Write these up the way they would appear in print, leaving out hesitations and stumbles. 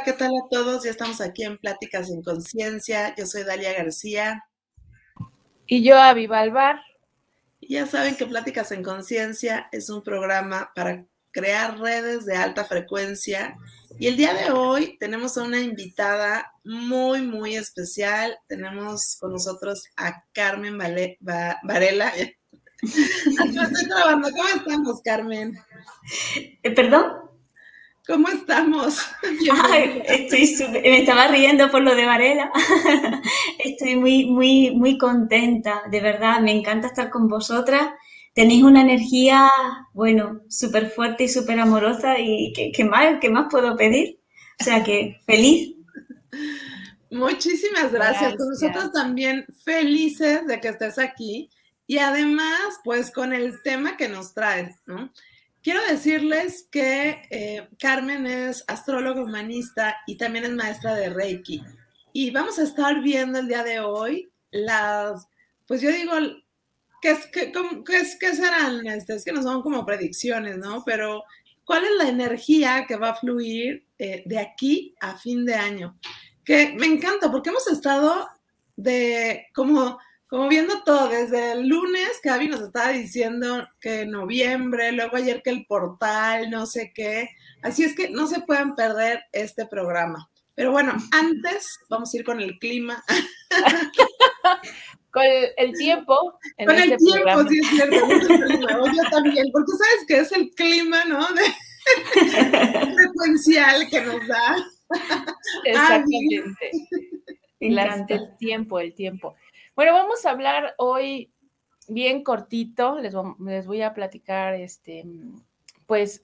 Hola, ¿qué tal a todos? Ya estamos aquí en Pláticas en Consciencia. Yo soy Dalia García. Y yo, Abi Valbar. Y ya saben que Pláticas en Consciencia es un programa para crear redes de alta frecuencia. Y el día de hoy tenemos a una invitada muy, muy especial. Tenemos con nosotros a Carmen Varela. Estoy trabajando. ¿Cómo estamos, Carmen? ¿Perdón? ¿Cómo estamos? Ay, me estaba riendo por lo de Varela. Estoy muy, muy, muy contenta, de verdad. Me encanta estar con vosotras. Tenéis una energía, bueno, súper fuerte y súper amorosa. ¿Y qué más puedo pedir? O sea, que feliz. Muchísimas gracias. Nosotros también felices de que estés aquí. Y además, pues, con el tema que nos traes, ¿no? Quiero decirles que Carmen es astróloga humanista y también es maestra de Reiki. Y vamos a estar viendo el día de hoy las, pues yo digo, ¿qué serán? Es que no son como predicciones, ¿no? Pero ¿cuál es la energía que va a fluir de aquí a fin de año? Que me encanta porque hemos estado como viendo todo, desde el lunes, Gaby nos estaba diciendo que noviembre, luego ayer que el portal, no sé qué. Así es que no se pueden perder este programa. Pero bueno, antes vamos a ir con el clima. Con el tiempo. Con el tiempo, sí, es cierto. Yo también, porque sabes que es el clima, ¿no? Frecuencial que nos da. Exactamente. El tiempo. Bueno, vamos a hablar hoy bien cortito, les voy a platicar pues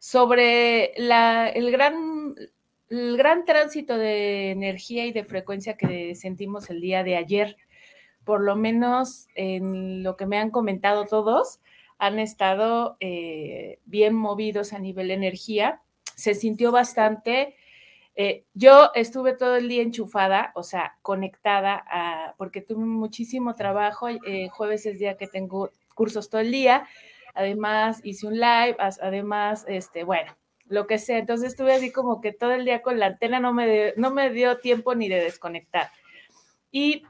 sobre el gran tránsito de energía y de frecuencia que sentimos el día de ayer. Por lo menos en lo que me han comentado todos, han estado bien movidos a nivel de energía. Se sintió bastante. Yo estuve todo el día enchufada, o sea, conectada, porque tuve muchísimo trabajo. Jueves es día que tengo cursos todo el día, además hice un live, además, bueno, lo que sea. Entonces estuve así como que todo el día con la antena, no me dio tiempo ni de desconectar. Y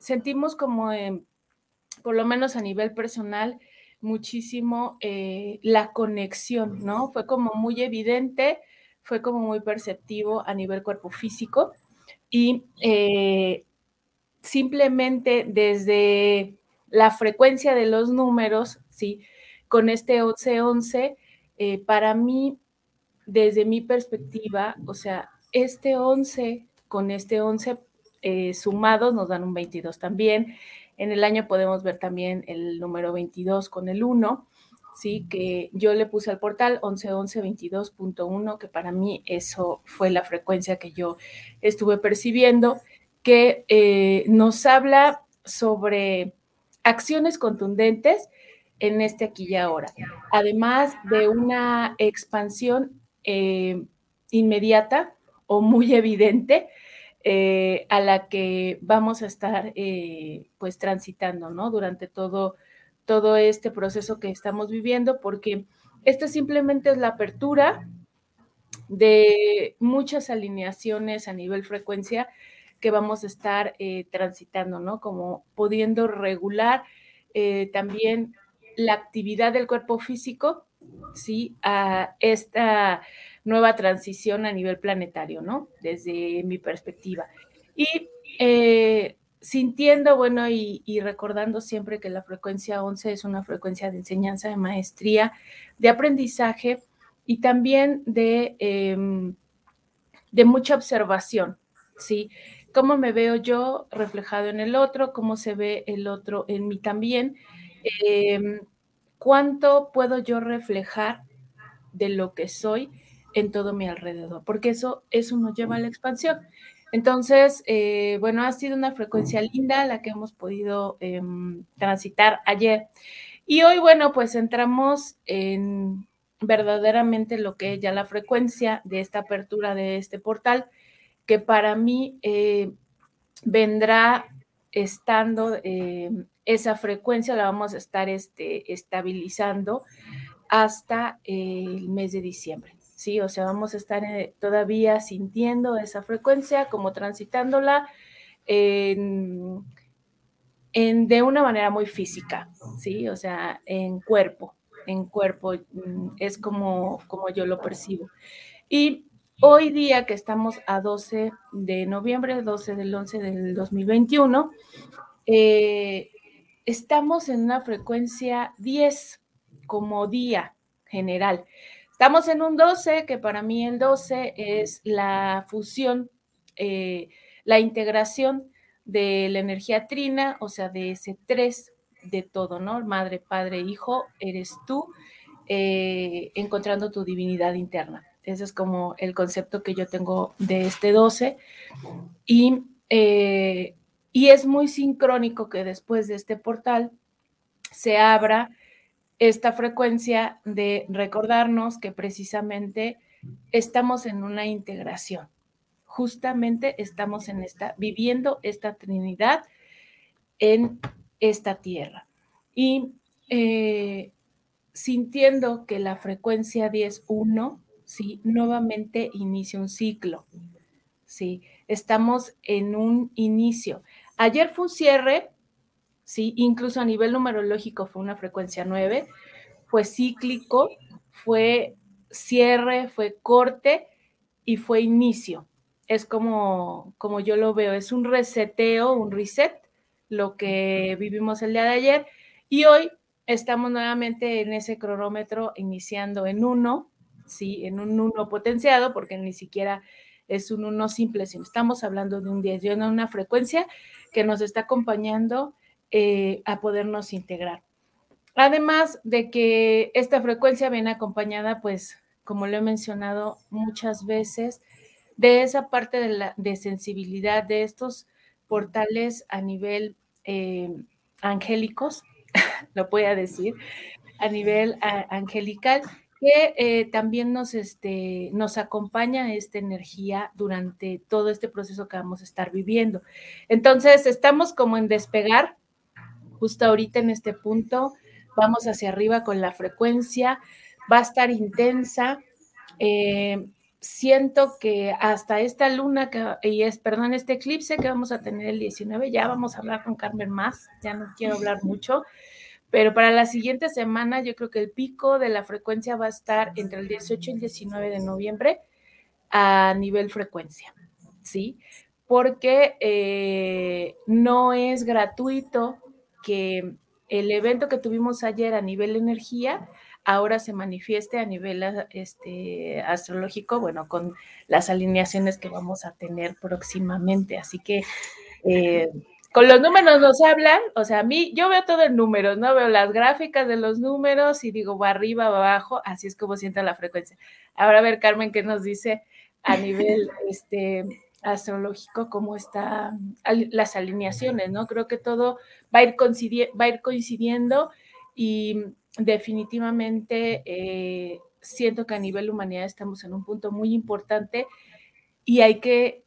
sentimos como, por lo menos a nivel personal, muchísimo la conexión, ¿no? Fue como muy evidente. Fue como muy perceptivo a nivel cuerpo físico y simplemente desde la frecuencia de los números, ¿sí? Con este 11-11, para mí, desde mi perspectiva, o sea, este 11 con este 11 sumados nos dan un 22 también. En el año podemos ver también el número 22 con el 1. Sí, que yo le puse al portal 11-11-22.1, que para mí eso fue la frecuencia que yo estuve percibiendo, que nos habla sobre acciones contundentes en este aquí y ahora, además de una expansión inmediata o muy evidente a la que vamos a estar pues transitando, ¿no? Durante todo este proceso que estamos viviendo, porque esta simplemente es la apertura de muchas alineaciones a nivel frecuencia que vamos a estar transitando, ¿no? Como pudiendo regular también la actividad del cuerpo físico, ¿sí? A esta nueva transición a nivel planetario, ¿no? Desde mi perspectiva. Y sintiendo, bueno, y recordando siempre que la frecuencia 11 es una frecuencia de enseñanza, de maestría, de aprendizaje y también de mucha observación, ¿sí? Cómo me veo yo reflejado en el otro, cómo se ve el otro en mí también, cuánto puedo yo reflejar de lo que soy en todo mi alrededor, porque eso nos lleva a la expansión. Entonces, bueno, ha sido una frecuencia linda la que hemos podido transitar ayer. Y hoy, bueno, pues entramos en verdaderamente lo que es ya la frecuencia de esta apertura de este portal, que para mí vendrá estando esa frecuencia, la vamos a estar estabilizando hasta el mes de diciembre. ¿sí? O sea, vamos a estar todavía sintiendo esa frecuencia, como transitándola de una manera muy física, ¿sí? O sea, en cuerpo es como yo lo percibo. Y hoy día que estamos a 12 de noviembre, 12 del 11 del 2021, estamos en una frecuencia 10 como día general. Estamos en un 12, que para mí el 12 es la fusión, la integración de la energía trina, o sea, de ese 3 de todo, ¿no? Madre, Padre, Hijo, eres tú, encontrando tu divinidad interna. Ese es como el concepto que yo tengo de este 12. Y es muy sincrónico que después de este portal se abra esta frecuencia de recordarnos que precisamente estamos en una integración. Justamente estamos viviendo esta Trinidad en esta tierra. Y sintiendo que la frecuencia 10.1, sí, nuevamente inicia un ciclo. Sí, estamos en un inicio. Ayer fue un cierre, sí, incluso a nivel numerológico fue una frecuencia 9, fue cíclico, fue cierre, fue corte y fue inicio. Es como yo lo veo, es un reseteo, un reset, lo que vivimos el día de ayer. Y hoy estamos nuevamente en ese cronómetro iniciando en 1, ¿sí? En un 1 potenciado, porque ni siquiera es un 1 simple, sino estamos hablando de un 10, de una frecuencia que nos está acompañando a podernos integrar. Además de que esta frecuencia viene acompañada, pues, como lo he mencionado muchas veces, de esa parte de sensibilidad de estos portales a nivel angélicos, lo voy a decir, a nivel angelical, que también nos acompaña esta energía durante todo este proceso que vamos a estar viviendo. Entonces, estamos como en despegar, justo ahorita en este punto, vamos hacia arriba con la frecuencia, va a estar intensa, siento que hasta esta luna, este eclipse que vamos a tener el 19, ya vamos a hablar con Carmen más, ya no quiero hablar mucho, pero para la siguiente semana yo creo que el pico de la frecuencia va a estar entre el 18 y el 19 de noviembre a nivel frecuencia, ¿sí? Porque no es gratuito que el evento que tuvimos ayer a nivel energía ahora se manifieste a nivel astrológico, bueno, con las alineaciones que vamos a tener próximamente. Así que con los números nos hablan, o sea, yo veo todo en números, ¿no? Veo las gráficas de los números y digo, va arriba, va abajo, así es como siento la frecuencia. Ahora a ver, Carmen, ¿qué nos dice a nivel astrológico cómo están las alineaciones, ¿no? Creo que todo va a ir coincidiendo y definitivamente siento que a nivel humanidad estamos en un punto muy importante y hay que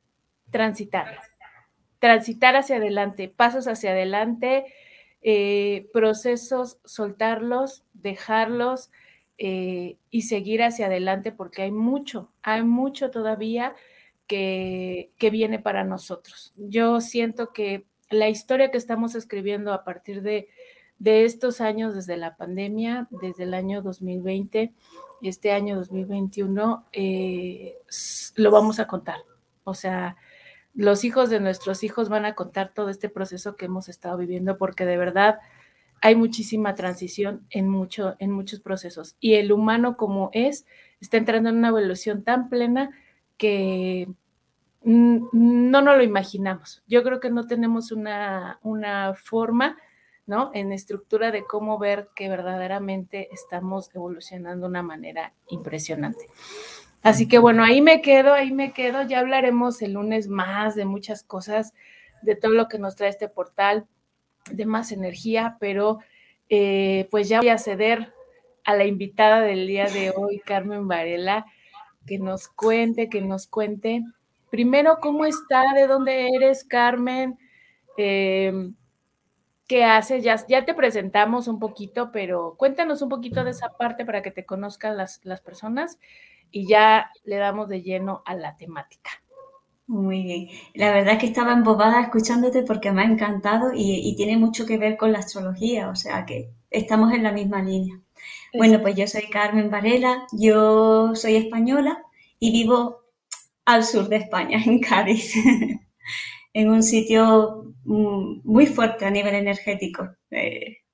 transitar hacia adelante, pasos hacia adelante, procesos, soltarlos, dejarlos y seguir hacia adelante porque hay mucho todavía que viene para nosotros. Yo siento que la historia que estamos escribiendo a partir de estos años, desde la pandemia, desde el año 2020 y este año 2021, lo vamos a contar. O sea, los hijos de nuestros hijos van a contar todo este proceso que hemos estado viviendo porque de verdad hay muchísima transición en muchos procesos. Y el humano como está entrando en una evolución tan plena que no nos lo imaginamos. Yo creo que no tenemos una forma, ¿no? En estructura de cómo ver que verdaderamente estamos evolucionando de una manera impresionante. Así que bueno, ahí me quedo. Ya hablaremos el lunes más de muchas cosas, de todo lo que nos trae este portal, de más energía, pero pues ya voy a ceder a la invitada del día de hoy, Carmen Varela, que nos cuente. Primero, ¿cómo está? ¿De dónde eres, Carmen? ¿Qué haces? Ya te presentamos un poquito, pero cuéntanos un poquito de esa parte para que te conozcan las personas y ya le damos de lleno a la temática. Muy bien. La verdad es que estaba embobada escuchándote porque me ha encantado y tiene mucho que ver con la astrología, o sea que estamos en la misma línea. Bueno, pues yo soy Carmen Varela, yo soy española y vivo al sur de España, en Cádiz, en un sitio muy fuerte a nivel energético,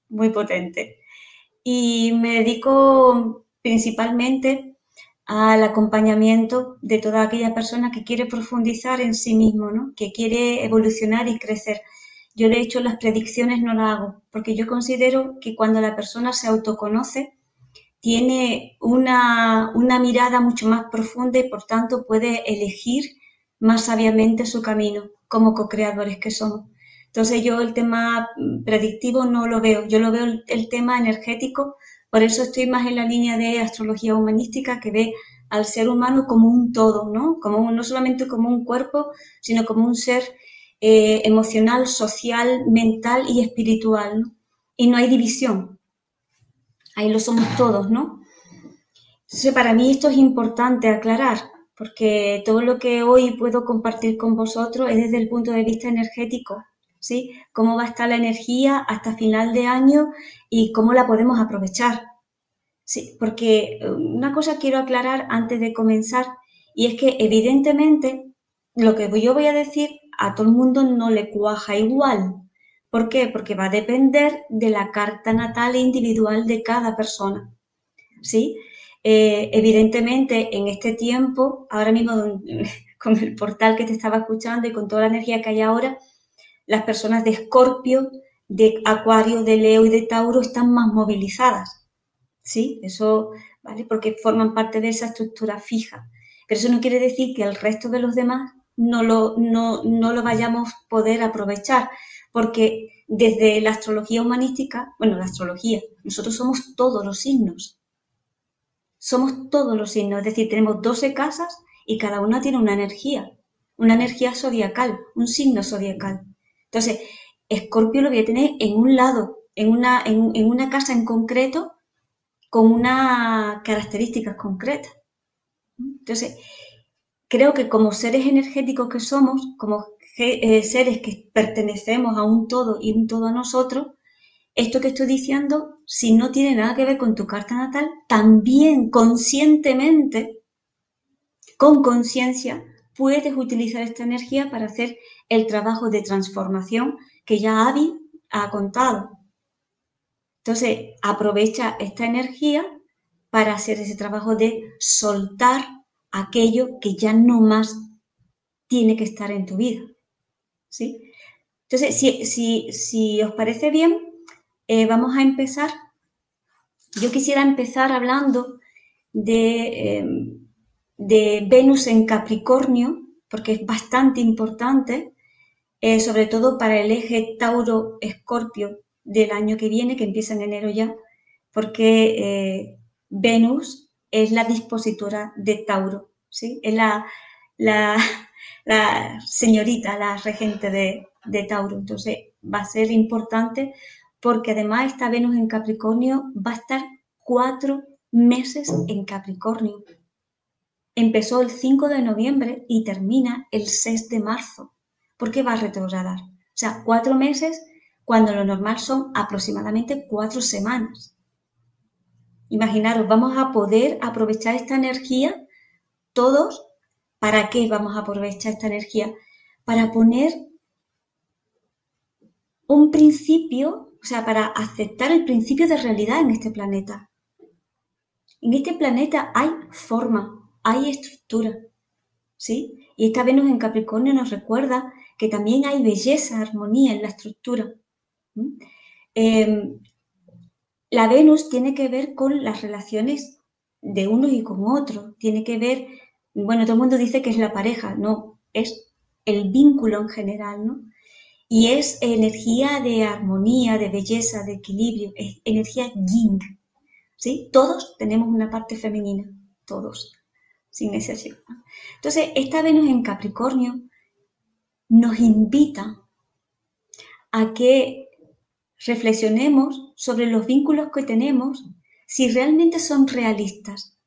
muy potente. Y me dedico principalmente al acompañamiento de toda aquella persona que quiere profundizar en sí mismo, ¿no? Que quiere evolucionar y crecer. Yo, de hecho, las predicciones no las hago, porque yo considero que cuando la persona se autoconoce, tiene una mirada mucho más profunda y, por tanto, puede elegir más sabiamente su camino, como co-creadores que somos. Entonces, yo el tema predictivo no lo veo, yo lo veo el tema energético, por eso estoy más en la línea de astrología humanística, que ve al ser humano como un todo, ¿no? Como, no solamente como un cuerpo, sino como un ser emocional, social, mental y espiritual, ¿no? Y no hay división, ahí lo somos todos, ¿no? Entonces, para mí esto es importante aclarar, porque todo lo que hoy puedo compartir con vosotros es desde el punto de vista energético, ¿sí? Cómo va a estar la energía hasta final de año y cómo la podemos aprovechar, ¿sí? Porque una cosa quiero aclarar antes de comenzar, y es que evidentemente lo que yo voy a decir a todo el mundo no le cuaja igual. ¿Por qué? Porque va a depender de la carta natal e individual de cada persona, ¿sí? Evidentemente, en este tiempo, ahora mismo con el portal que te estaba escuchando y con toda la energía que hay ahora, las personas de Escorpio, de Acuario, de Leo y de Tauro están más movilizadas, ¿sí? Eso, ¿vale? Porque forman parte de esa estructura fija. Pero eso no quiere decir que el resto de los demás no lo vayamos a poder aprovechar, porque desde la astrología humanística, bueno, la astrología, nosotros somos todos los signos. Somos todos los signos, es decir, tenemos 12 casas y cada una tiene una energía zodiacal, un signo zodiacal. Entonces, Escorpio lo voy a tener en un lado, en una casa en concreto, con unas características concretas. Entonces, creo que como seres energéticos que somos, como seres que pertenecemos a un todo y un todo a nosotros, esto que estoy diciendo, si no tiene nada que ver con tu carta natal, también conscientemente, con conciencia, puedes utilizar esta energía para hacer el trabajo de transformación que ya Abi ha contado. Entonces, aprovecha esta energía para hacer ese trabajo de soltar aquello que ya no más tiene que estar en tu vida, ¿sí? Entonces, si os parece bien, vamos a empezar. Yo quisiera empezar hablando de Venus en Capricornio, porque es bastante importante, sobre todo para el eje Tauro-Escorpio del año que viene, que empieza en enero ya, porque Venus es la dispositora de Tauro, ¿sí? Es la señorita, la regente de Tauro. Entonces, va a ser importante porque además esta Venus en Capricornio va a estar 4 meses en Capricornio. Empezó el 5 de noviembre y termina el 6 de marzo, porque va a retrogradar. O sea, 4 meses cuando lo normal son aproximadamente 4 semanas. Imaginaros, vamos a poder aprovechar esta energía, todos. ¿Para qué vamos a aprovechar esta energía? Para poner un principio, o sea, para aceptar el principio de realidad en este planeta. En este planeta hay forma, hay estructura, ¿sí? Y esta Venus en Capricornio nos recuerda que también hay belleza, armonía en la estructura. La Venus tiene que ver con las relaciones de uno y con otro, tiene que ver, bueno, todo el mundo dice que es la pareja, no, es el vínculo en general, ¿no? Y es energía de armonía, de belleza, de equilibrio, es energía yin, ¿sí? Todos tenemos una parte femenina, todos, sin excepción. Entonces, esta Venus en Capricornio nos invita a que reflexionemos sobre los vínculos que tenemos, si realmente son realistas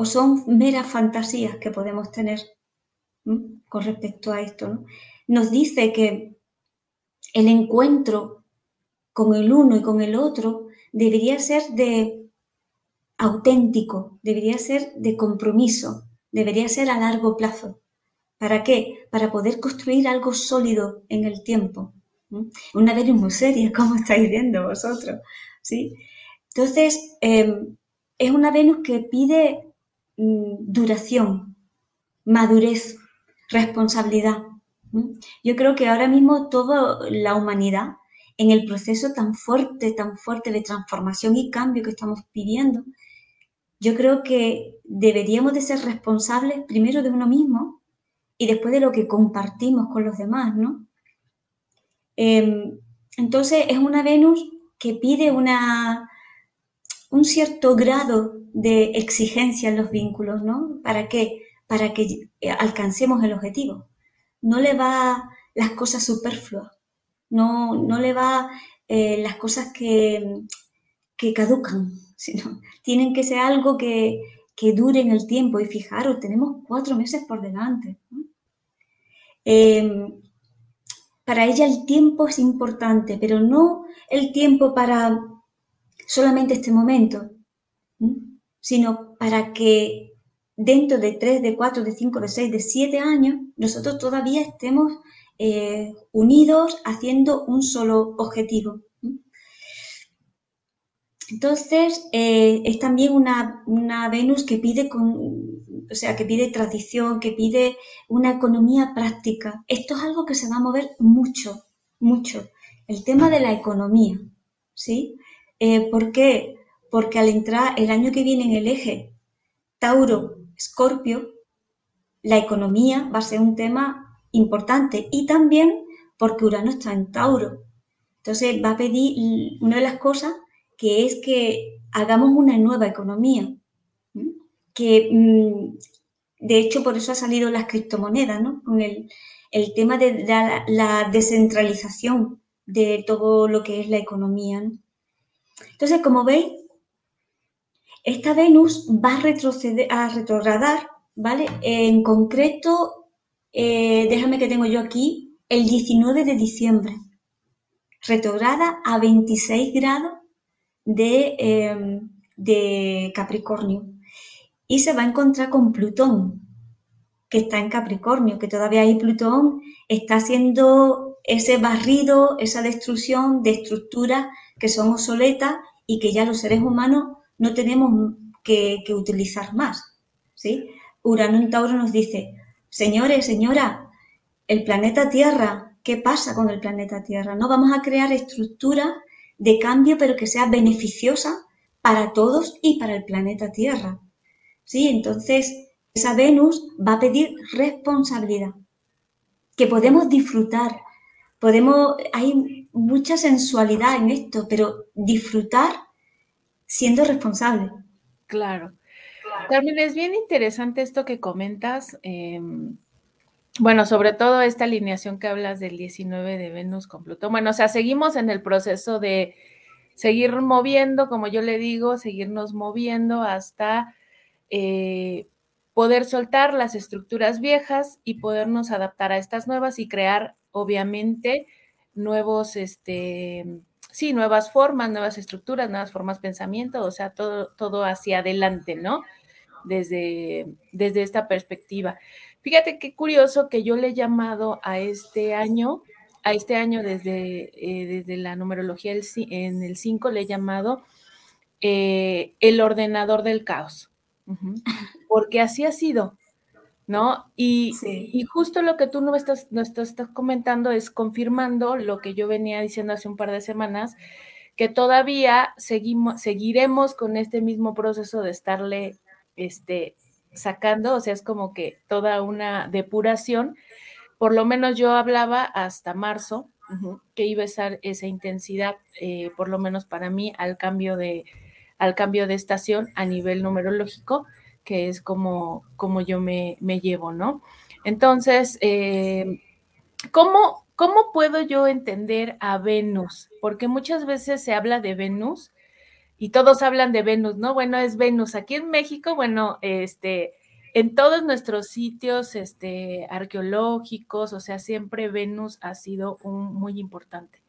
o son meras fantasías que podemos tener, ¿no?, con respecto a esto, ¿no? Nos dice que el encuentro con el uno y con el otro debería ser de auténtico, debería ser de compromiso, debería ser a largo plazo. ¿Para qué? Para poder construir algo sólido en el tiempo. Una vez muy seria, como estáis viendo vosotros, ¿sí? Entonces, es una Venus que pide duración, madurez, responsabilidad. Yo creo que ahora mismo toda la humanidad, en el proceso tan fuerte de transformación y cambio que estamos viviendo, yo creo que deberíamos de ser responsables primero de uno mismo y después de lo que compartimos con los demás, ¿no? Entonces, es una Venus que pide un cierto grado de exigencia en los vínculos, ¿no? ¿Para qué? Para que alcancemos el objetivo. No le va las cosas superfluas, no le va las cosas que caducan, sino tienen que ser algo que dure en el tiempo. Y fijaros, tenemos 4 meses por delante, ¿no? Para ella el tiempo es importante, pero no el tiempo para solamente este momento, ¿sí?, sino para que dentro de 3, de 4, de 5, de 6, de 7 años, nosotros todavía estemos unidos haciendo un solo objetivo. Entonces, es también una Venus que pide, que pide tradición, que pide una economía práctica. Esto es algo que se va a mover mucho, mucho. El tema de la economía, ¿sí? ¿Por qué? Porque al entrar el año que viene en el eje Tauro-Escorpio, la economía va a ser un tema importante, y también porque Urano está en Tauro. Entonces va a pedir una de las cosas que es que hagamos una nueva economía, ¿sí?, que de hecho por eso ha salido las criptomonedas, ¿no?, con el tema de la descentralización de todo lo que es la economía, ¿no? Entonces, como veis, esta Venus va a retrogradar, ¿vale? En concreto, déjame que tengo yo aquí, el 19 de diciembre. Retrograda a 26 grados de Capricornio. Y se va a encontrar con Plutón, que está en Capricornio, que todavía ahí Plutón está haciendo ese barrido, esa destrucción de estructuras que son obsoletas y que ya los seres humanos no tenemos que utilizar más, ¿sí? Urano en Tauro nos dice, señores, señora, el planeta Tierra, ¿qué pasa con el planeta Tierra? No vamos a crear estructuras de cambio, pero que sea beneficiosa para todos y para el planeta Tierra, ¿sí? Entonces, esa Venus va a pedir responsabilidad, que podemos disfrutar, hay mucha sensualidad en esto, pero disfrutar siendo responsable. Claro. Carmen, es bien interesante esto que comentas, sobre todo esta alineación que hablas del 19 de Venus con Plutón. Bueno, o sea, seguimos en el proceso de seguir moviendo, como yo le digo, seguirnos moviendo hasta poder soltar las estructuras viejas y podernos adaptar a estas nuevas y crear, obviamente, nuevas formas, nuevas estructuras, nuevas formas de pensamiento, o sea, todo hacia adelante, ¿no? Desde esta perspectiva. Fíjate qué curioso que yo le he llamado a este año desde la numerología en el 5 le he llamado el ordenador del caos, porque así ha sido, ¿no? Y, sí. Y justo lo que tú no estás comentando es confirmando lo que yo venía diciendo hace un par de semanas, que todavía seguiremos con este mismo proceso de estarle sacando, o sea, es como que toda una depuración. Por lo menos yo hablaba hasta marzo, que iba a estar esa intensidad, por lo menos para mí, al cambio de estación a nivel numerológico, que es como yo me llevo, ¿no? Entonces, ¿cómo puedo yo entender a Venus? Porque muchas veces se habla de Venus y todos hablan de Venus, ¿no? Bueno, es Venus. Aquí en México, bueno, en todos nuestros sitios arqueológicos, o sea, siempre Venus ha sido muy importante.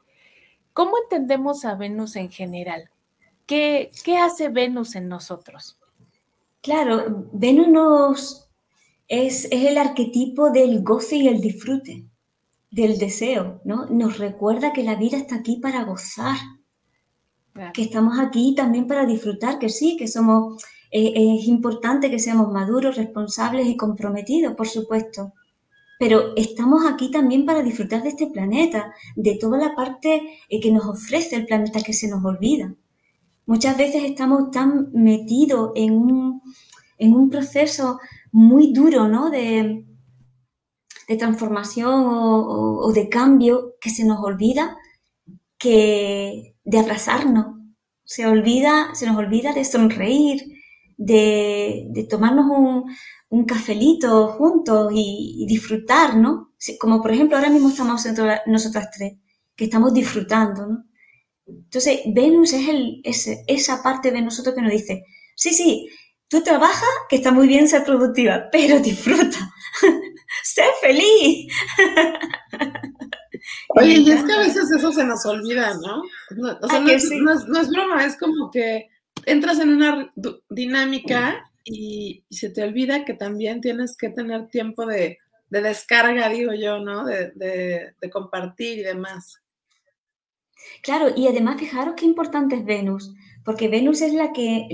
¿Cómo entendemos a Venus en general? ¿Qué hace Venus en nosotros? Claro, Venus es el arquetipo del goce y el disfrute, del deseo, ¿no? Nos recuerda que la vida está aquí para gozar, claro, que estamos aquí también para disfrutar, que sí, que somos... es importante que seamos maduros, responsables y comprometidos, por supuesto. Pero estamos aquí también para disfrutar de este planeta, de toda la parte que nos ofrece el planeta que se nos olvida. Muchas veces estamos tan metidos en un proceso muy duro, ¿no? de transformación o de cambio, que se nos olvida que de abrazarnos. Se nos olvida de sonreír, de tomarnos un cafelito juntos y disfrutar, ¿no? Como por ejemplo ahora mismo estamos nosotras tres, que estamos disfrutando, ¿no? Entonces Venus es esa parte de nosotros que nos dice, sí, tú trabajas, que está muy bien ser productiva, pero disfruta, sé feliz. Oye, y es que a veces eso se nos olvida, ¿no? No es broma, es como que entras en una dinámica y se te olvida que también tienes que tener tiempo de descarga, digo yo, ¿no? De compartir y demás. Claro, y además fijaros qué importante es Venus, porque Venus es la que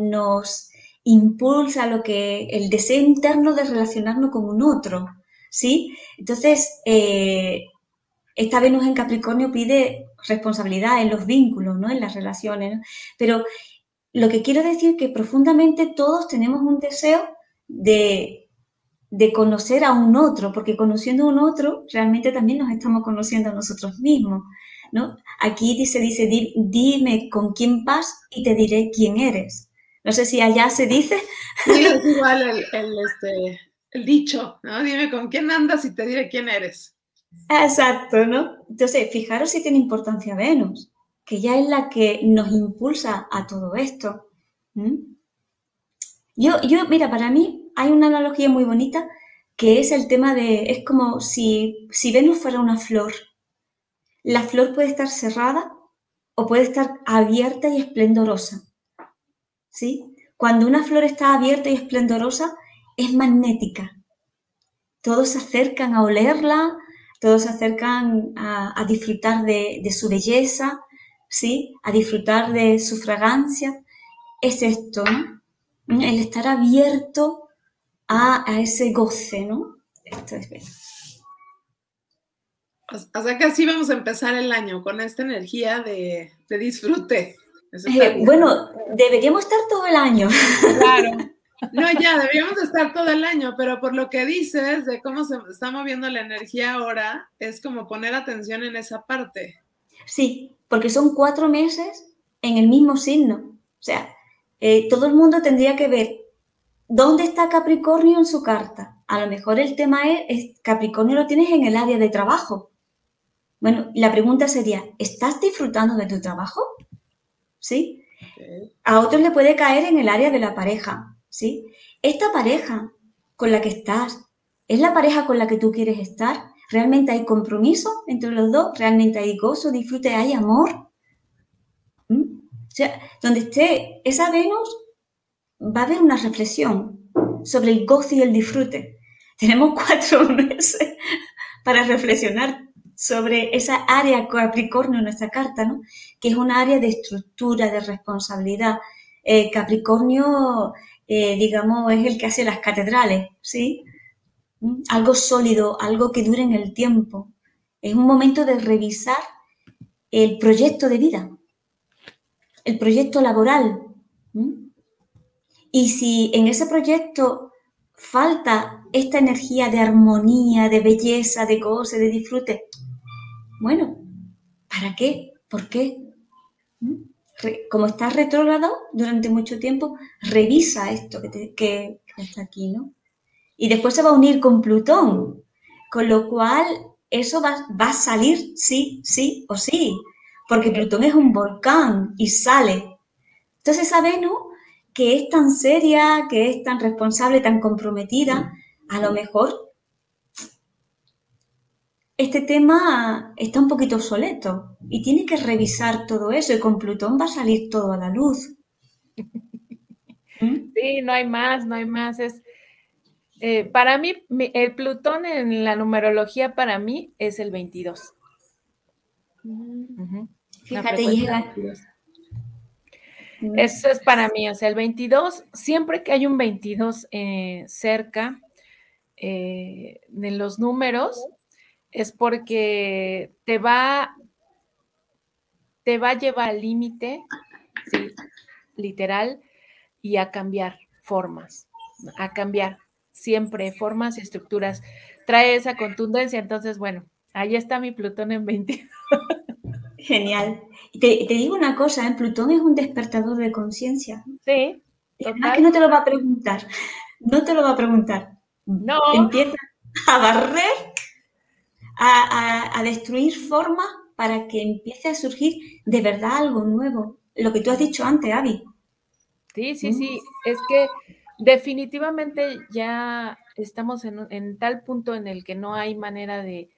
nos impulsa el deseo interno de relacionarnos con un otro, ¿sí? Entonces, esta Venus en Capricornio pide responsabilidad en los vínculos, ¿no? En las relaciones, ¿no? Pero lo que quiero decir es que profundamente todos tenemos un deseo de conocer a un otro, porque conociendo a un otro realmente también nos estamos conociendo a nosotros mismos, ¿no? Aquí dice, dime con quién vas y te diré quién eres. No sé si allá se dice. Sí, es igual el dicho, ¿no? Dime con quién andas y te diré quién eres. Exacto, ¿no? Entonces, fijaros si tiene importancia Venus, que ya es la que nos impulsa a todo esto. Yo, mira, para mí hay una analogía muy bonita que es el tema es como si Venus fuera una flor. La flor puede estar cerrada o puede estar abierta y esplendorosa, ¿sí? Cuando una flor está abierta y esplendorosa, es magnética. Todos se acercan a olerla, todos se acercan a disfrutar de su belleza, ¿sí? A disfrutar de su fragancia. Es esto, ¿no? El estar abierto a ese goce, ¿no? Esto es bien. O sea que así vamos a empezar el año, con esta energía de disfrute. Bueno, deberíamos estar todo el año. Claro. No, ya, deberíamos estar todo el año, pero por lo que dices de cómo se está moviendo la energía ahora, es como poner atención en esa parte. Sí, porque son 4 meses en el mismo signo. O sea, todo el mundo tendría que ver dónde está Capricornio en su carta. A lo mejor el tema es Capricornio lo tienes en el área de trabajo. Bueno, la pregunta sería, ¿estás disfrutando de tu trabajo? ¿Sí? Okay. A otros le puede caer en el área de la pareja. ¿Sí? Esta pareja con la que estás, ¿es la pareja con la que tú quieres estar? ¿Realmente hay compromiso entre los dos? ¿Realmente hay gozo, disfrute, hay amor? O sea, donde esté esa Venus, va a haber una reflexión sobre el gozo y el disfrute. Tenemos 4 meses para reflexionar sobre esa área Capricornio en nuestra carta, ¿no? Que es una área de estructura, de responsabilidad. Capricornio... digamos, es el que hace las catedrales, ¿sí? Algo sólido, algo que dure en el tiempo. Es un momento de revisar el proyecto de vida, el proyecto laboral. Y si en ese proyecto falta esta energía de armonía, de belleza, de goce, de disfrute, bueno, ¿para qué? ¿Por qué? Como está retrógrado durante mucho tiempo, revisa esto que está aquí, ¿no? Y después se va a unir con Plutón, con lo cual eso va a salir sí o sí, porque Plutón es un volcán y sale. Entonces esa Venus, que es tan seria, que es tan responsable, tan comprometida, a lo mejor este tema está un poquito obsoleto y tiene que revisar todo eso, y con Plutón va a salir todo a la luz. Sí, no hay más. Es, para mí, el Plutón en la numerología para mí es el 22. Uh-huh. Fíjate, llega. Eso es para mí, o sea, el 22, siempre que hay un 22 cerca de los números, es porque te va a llevar al límite, ¿sí? Literal, y a cambiar formas, a cambiar siempre formas y estructuras. Trae esa contundencia, entonces, bueno, ahí está mi Plutón en 22. Genial. Te digo una cosa, Plutón es un despertador de conciencia. Sí. Además que no te lo va a preguntar. No. Empieza a barrer, a destruir formas para que empiece a surgir de verdad algo nuevo. Lo que tú has dicho antes, Abi. Sí. Es que definitivamente ya estamos en tal punto en el que no hay manera de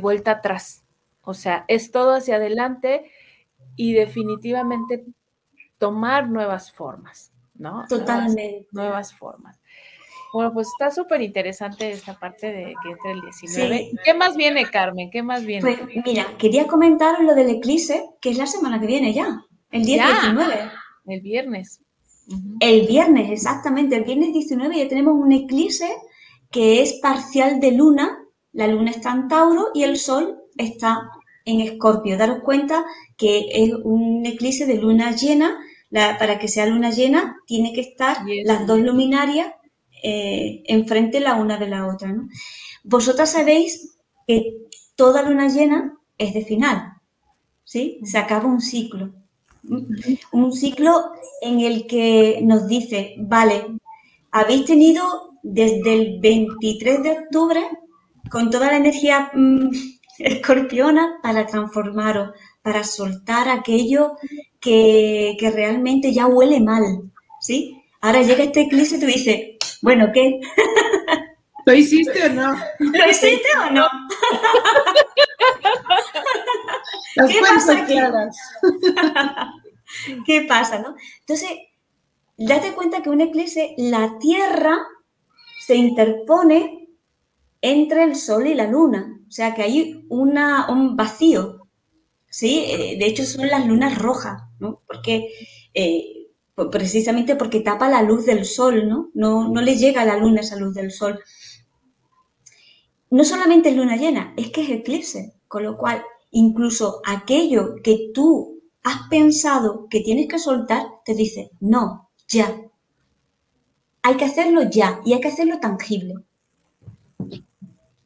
vuelta atrás. O sea, es todo hacia adelante y definitivamente tomar nuevas formas, ¿no? Totalmente. Nuevas formas. Bueno, pues está súper interesante esta parte de que entra el 19. Sí. ¿Qué más viene, Carmen? Pues mira, quería comentaros lo del eclipse, que es la semana que viene ya, el 10-19. El viernes. Uh-huh. El viernes, exactamente. El viernes 19 ya tenemos un eclipse que es parcial de luna. La luna está en Tauro y el sol está en Escorpio. Daros cuenta que es un eclipse de luna llena. Para que sea luna llena, tiene que estar las dos luminarias enfrente la una de la otra, ¿no? Vosotras sabéis que toda luna llena es de final, ¿sí? Se acaba un ciclo. Un ciclo en el que nos dice, vale, habéis tenido desde el 23 de octubre con toda la energía escorpiona para transformaros, para soltar aquello que realmente ya huele mal, ¿sí? Ahora llega este eclipse y tú dices, bueno, ¿qué? ¿Lo hiciste o no? Las ¿qué pasa aquí? ¿Qué pasa, no? Entonces, date cuenta que un eclipse, la Tierra se interpone entre el Sol y la Luna. O sea, que hay un vacío, ¿sí? De hecho, son las lunas rojas, ¿no? Porque, precisamente porque tapa la luz del Sol, ¿no? No le llega a la Luna esa luz del Sol. No solamente es luna llena, es que es eclipse, con lo cual incluso aquello que tú has pensado que tienes que soltar, te dice, no, ya. Hay que hacerlo ya y hay que hacerlo tangible.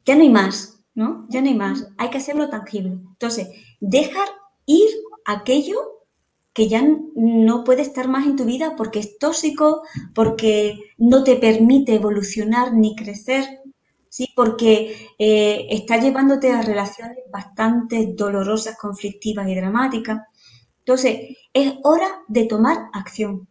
Ya no hay más, ¿no? Ya no hay más. Hay que hacerlo tangible. Entonces, dejar ir aquello que ya no puede estar más en tu vida porque es tóxico, porque no te permite evolucionar ni crecer, ¿sí? Porque está llevándote a relaciones bastante dolorosas, conflictivas y dramáticas. Entonces, es hora de tomar acción.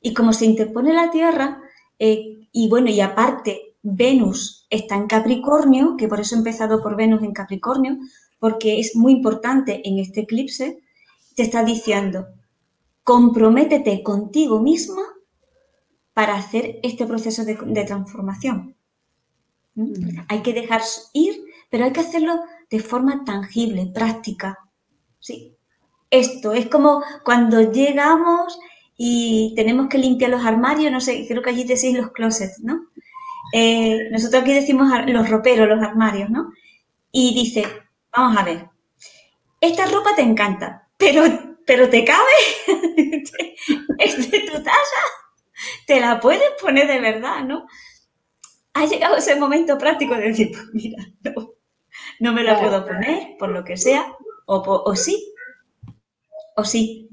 Y como se interpone la Tierra, y bueno, y aparte, Venus está en Capricornio, que por eso he empezado por Venus en Capricornio, porque es muy importante en este eclipse, te está diciendo, comprométete contigo misma para hacer este proceso de transformación. Hay que dejar ir, pero hay que hacerlo de forma tangible, práctica, ¿sí? Esto es como cuando llegamos y tenemos que limpiar los armarios, no sé, creo que allí decís los closets, ¿no? Nosotros aquí decimos los roperos, los armarios, ¿no? Y dice, vamos a ver, esta ropa te encanta, pero ¿te cabe? ¿Es de tu talla? ¿Te la puedes poner de verdad, no? Ha llegado ese momento práctico de decir, pues mira, no me la puedo poner, por lo que sea, o sí.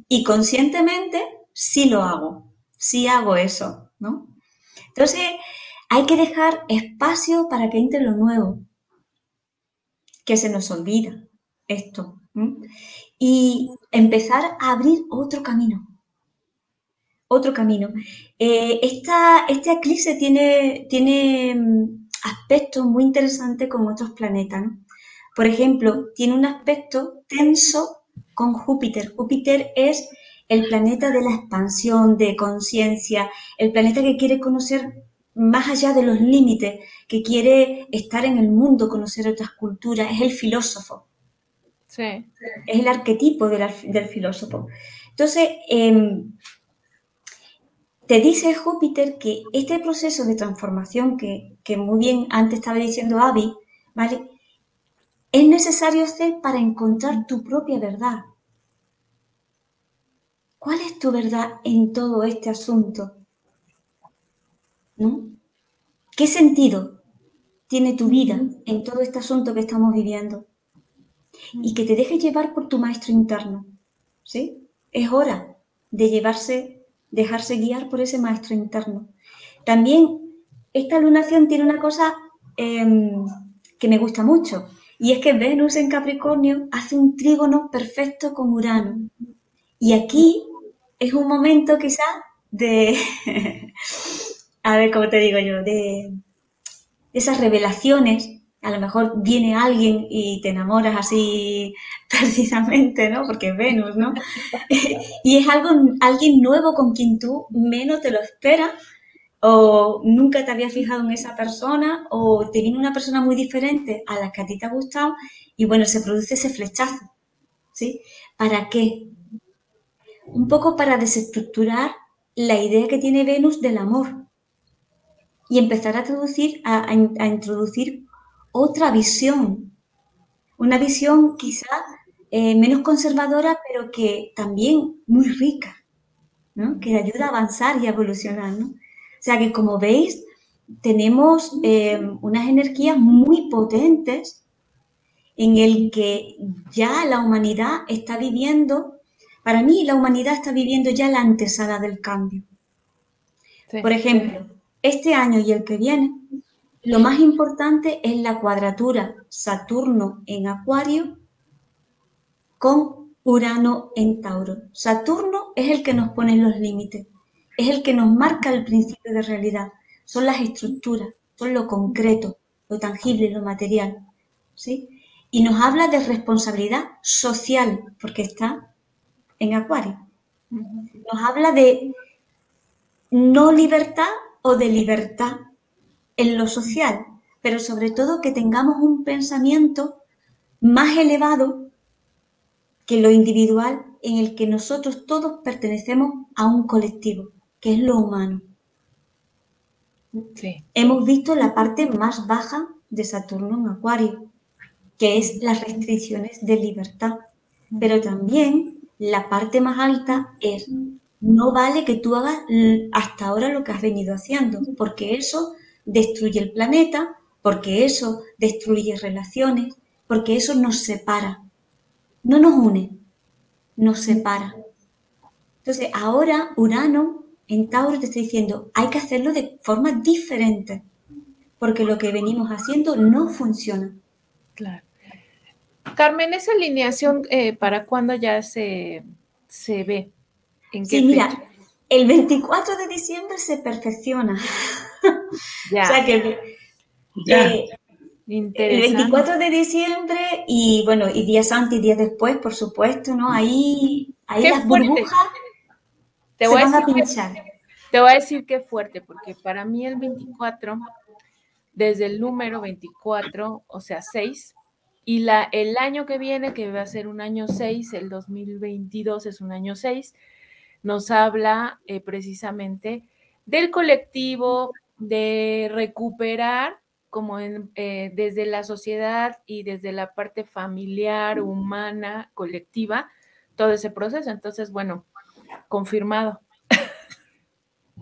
Y conscientemente sí lo hago, sí hago eso, ¿no? Entonces, hay que dejar espacio para que entre lo nuevo, que se nos olvida esto, ¿sí? Y empezar a abrir otro camino, otro camino. Este eclipse tiene aspectos muy interesantes con otros planetas, ¿no? Por ejemplo, tiene un aspecto tenso con Júpiter. Júpiter es el planeta de la expansión, de conciencia, el planeta que quiere conocer más allá de los límites, que quiere estar en el mundo, conocer otras culturas, es el filósofo. Sí. Es el arquetipo del filósofo. Entonces, te dice Júpiter que este proceso de transformación que muy bien antes estaba diciendo Abi, ¿vale?, es necesario hacer para encontrar tu propia verdad. ¿Cuál es tu verdad en todo este asunto? ¿No? ¿Qué sentido tiene tu vida en todo este asunto que estamos viviendo? Y que te dejes llevar por tu maestro interno, ¿sí? Es hora de dejarse guiar por ese maestro interno. También esta lunación tiene una cosa que me gusta mucho, y es que Venus en Capricornio hace un trígono perfecto con Urano. Y aquí es un momento quizás de... a ver, ¿cómo te digo yo? De esas revelaciones. A lo mejor viene alguien y te enamoras así precisamente, ¿no? Porque es Venus, ¿no? Y es alguien nuevo con quien tú menos te lo esperas, o nunca te habías fijado en esa persona, o te viene una persona muy diferente a la que a ti te ha gustado, y bueno, se produce ese flechazo, ¿sí? ¿Para qué? Un poco para desestructurar la idea que tiene Venus del amor y empezar a introducir otra visión, una visión quizá menos conservadora, pero que también muy rica, ¿no? Que ayuda a avanzar y a evolucionar, ¿no? O sea que, como veis, tenemos unas energías muy potentes en el que ya la humanidad está viviendo, para mí la humanidad está viviendo ya la antesala del cambio. Sí. Por ejemplo, este año y el que viene, lo más importante es la cuadratura Saturno en Acuario con Urano en Tauro. Saturno es el que nos pone los límites. Es el que nos marca el principio de realidad. Son las estructuras, son lo concreto, lo tangible, lo material, ¿sí? Y nos habla de responsabilidad social, porque está en Acuario. Nos habla de no libertad o de libertad en lo social, pero sobre todo que tengamos un pensamiento más elevado que lo individual, en el que nosotros todos pertenecemos a un colectivo, que es lo humano. Sí. Hemos visto la parte más baja de Saturno en Acuario, que es las restricciones de libertad. Pero también la parte más alta es, no vale que tú hagas hasta ahora lo que has venido haciendo, porque eso destruye el planeta, porque eso destruye relaciones, porque eso nos separa. No nos une, nos separa. Entonces, ahora Urano en Tauro te está diciendo, hay que hacerlo de formas diferentes, porque lo que venimos haciendo no funciona. Claro. Carmen, ¿esa alineación para cuándo ya se ve? ¿En qué fecha? Mira, el 24 de diciembre se perfecciona. Ya. O sea que... Ya. El 24 de diciembre y, bueno, y días antes y días después, por supuesto, ¿no? Ahí las burbujas se van a pinchar. Te voy a decir que fuerte, porque para mí el 24, desde el número 24, o sea, 6, y el año que viene, que va a ser un año 6, el 2022 es un año 6, nos habla precisamente del colectivo, de recuperar como desde la sociedad y desde la parte familiar, humana, colectiva, todo ese proceso. Entonces, bueno, confirmado.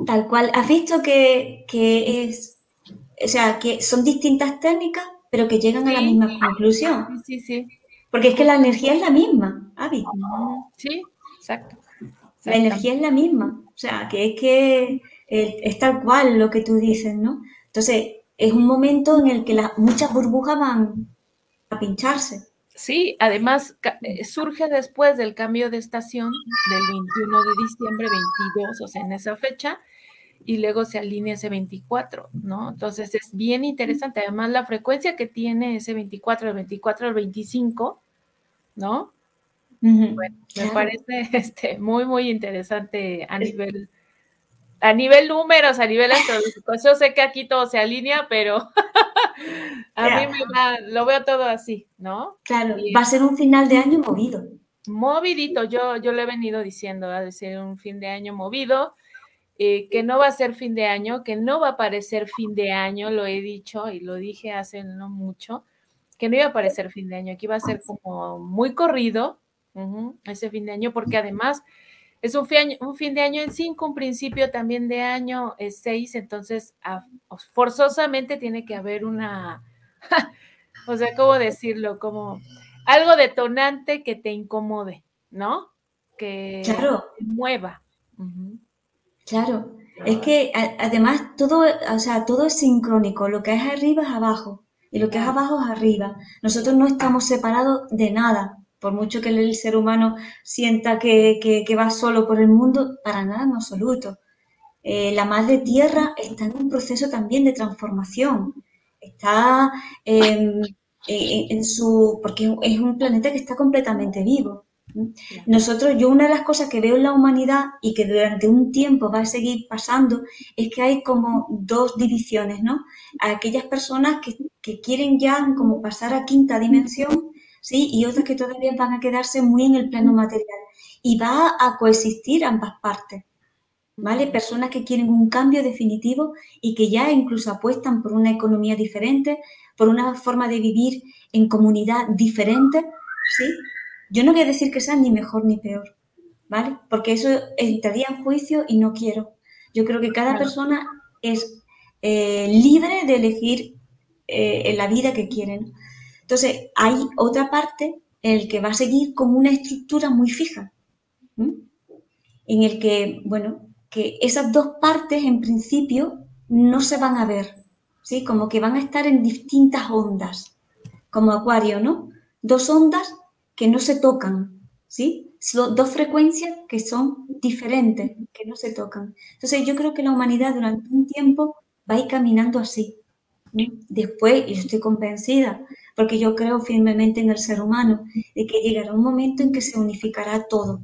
Tal cual. ¿Has visto que es, o sea, que son distintas técnicas, pero que llegan a la misma conclusión? Sí, sí. Porque es que la energía es la misma, Abi. Sí, exacto. La energía es la misma. O sea, que es que es tal cual lo que tú dices, ¿no? Entonces, es un momento en el que muchas burbujas van a pincharse. Sí, además surge después del cambio de estación del 21 de diciembre, 22, o sea, en esa fecha, y luego se alinea ese 24, ¿no? Entonces es bien interesante. Además, la frecuencia que tiene ese 24, el 24 al 25, ¿no? Uh-huh. Bueno, me parece muy, muy interesante a nivel números, a nivel astrológico. Yo sé que aquí todo se alinea, pero a mí lo veo todo así, ¿no? Claro, y va a ser un final de año movido. Movidito, yo le he venido diciendo, va a ser un fin de año movido, que no va a ser fin de año, que no va a parecer fin de año, lo he dicho y lo dije hace no mucho, que no iba a parecer fin de año, que iba a ser como muy corrido ese fin de año, porque además es un fin de año en 5, un principio también de año es 6, entonces forzosamente tiene que haber una, o sea, ¿cómo decirlo? Como algo detonante que te incomode, ¿no? Que te mueva. Uh-huh. Claro, es que además todo, o sea, todo es sincrónico, lo que es arriba es abajo y lo que es abajo es arriba. Nosotros no estamos separados de nada. Por mucho que el ser humano sienta que va solo por el mundo, para nada en absoluto. La madre tierra está en un proceso también de transformación. Está en su, porque es un planeta que está completamente vivo. Nosotros, yo una de las cosas que veo en la humanidad y que durante un tiempo va a seguir pasando es que hay como dos divisiones, ¿no? Aquellas personas que quieren ya como pasar a quinta dimensión, ¿sí? Y otras que todavía van a quedarse muy en el plano material. Y va a coexistir ambas partes, ¿vale? Personas que quieren un cambio definitivo y que ya incluso apuestan por una economía diferente, por una forma de vivir en comunidad diferente, ¿sí? Yo no voy a decir que sea ni mejor ni peor, ¿vale? Porque eso entraría en juicio y no quiero. Yo creo que cada persona es libre de elegir la vida que quieren. Entonces, hay otra parte en la que va a seguir como una estructura muy fija, en el que, bueno, que esas dos partes en principio no se van a ver, ¿sí? Como que van a estar en distintas ondas, como Acuario, ¿no? Dos ondas que no se tocan, ¿sí? Son dos frecuencias que son diferentes, que no se tocan. Entonces, yo creo que la humanidad durante un tiempo va a ir caminando así. Después, yo estoy convencida, porque yo creo firmemente en el ser humano, de que llegará un momento en que se unificará todo.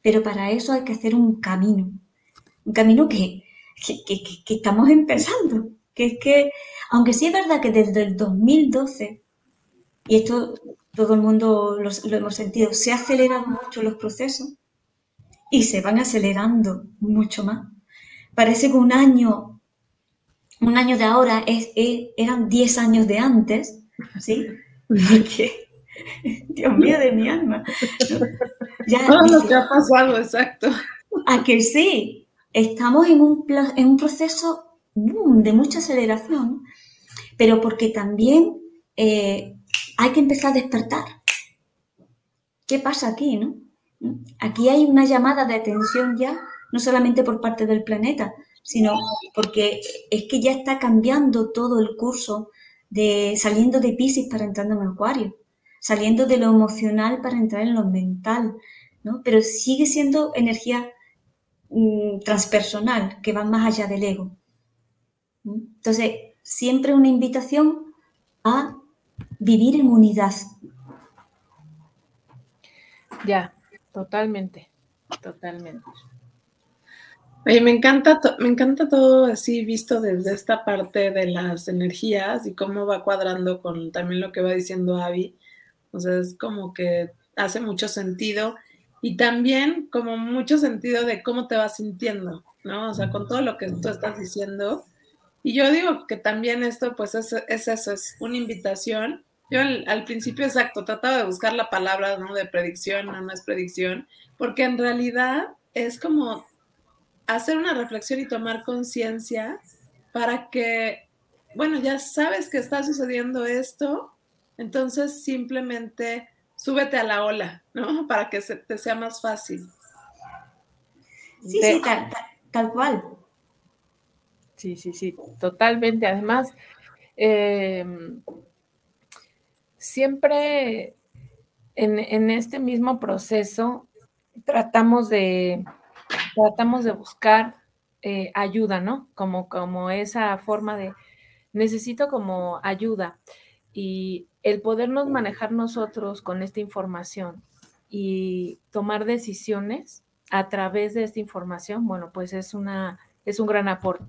Pero para eso hay que hacer un camino que estamos empezando. Que es que, aunque sí es verdad que desde el 2012, y esto todo el mundo lo hemos sentido, se han acelerado mucho los procesos y se van acelerando mucho más. Parece que un año de ahora eran 10 años de antes, ¿sí? Porque, Dios mío de mi alma. Ya, todo lo que ha pasado, exacto. A que sí, estamos en un proceso de mucha aceleración, pero porque también hay que empezar a despertar. ¿Qué pasa aquí, no? Aquí hay una llamada de atención ya, no solamente por parte del planeta, sino porque es que ya está cambiando todo el curso, saliendo de Piscis para entrar en Acuario, saliendo de lo emocional para entrar en lo mental, ¿no? Pero sigue siendo energía transpersonal, que va más allá del ego. Entonces, siempre una invitación a vivir en unidad. Ya, totalmente. Oye, me encanta todo así visto desde esta parte de las energías y cómo va cuadrando con también lo que va diciendo Abi. O sea, es como que hace mucho sentido y también como mucho sentido de cómo te vas sintiendo, ¿no? O sea, con todo lo que tú estás diciendo. Y yo digo que también esto pues es eso, es una invitación. Yo al principio, exacto, trataba de buscar la palabra, ¿no? De predicción, no es predicción, porque en realidad es como hacer una reflexión y tomar conciencia para que, bueno, ya sabes que está sucediendo esto, entonces simplemente súbete a la ola, ¿no? Para que te sea más fácil. Sí, tal cual. Sí, totalmente. Además, siempre en este mismo proceso tratamos de buscar ayuda, ¿no? Como esa forma de necesito como ayuda, y el podernos manejar nosotros con esta información y tomar decisiones a través de esta información, bueno, pues es un gran aporte,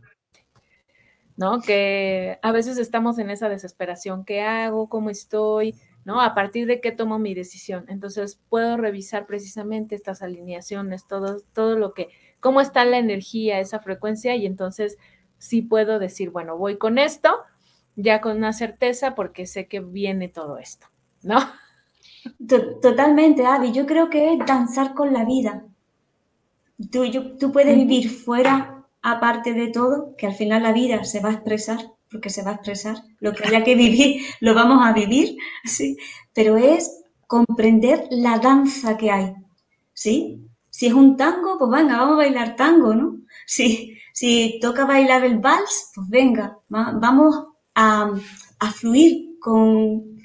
¿no? Que a veces estamos en esa desesperación, ¿qué hago? ¿Cómo estoy? ¿No? ¿A partir de qué tomo mi decisión? Entonces, puedo revisar precisamente estas alineaciones, todo lo que, cómo está la energía, esa frecuencia, y entonces sí puedo decir, bueno, voy con esto, ya con una certeza, porque sé que viene todo esto, ¿no? Totalmente, Abi. Yo creo que es danzar con la vida. Tú puedes vivir fuera, aparte de todo, que al final la vida se va a expresar, porque se va a expresar, lo que haya que vivir lo vamos a vivir, ¿sí? Pero es comprender la danza que hay, ¿sí? Si es un tango, pues venga, vamos a bailar tango, ¿no? Si toca bailar el vals, pues venga, vamos a fluir con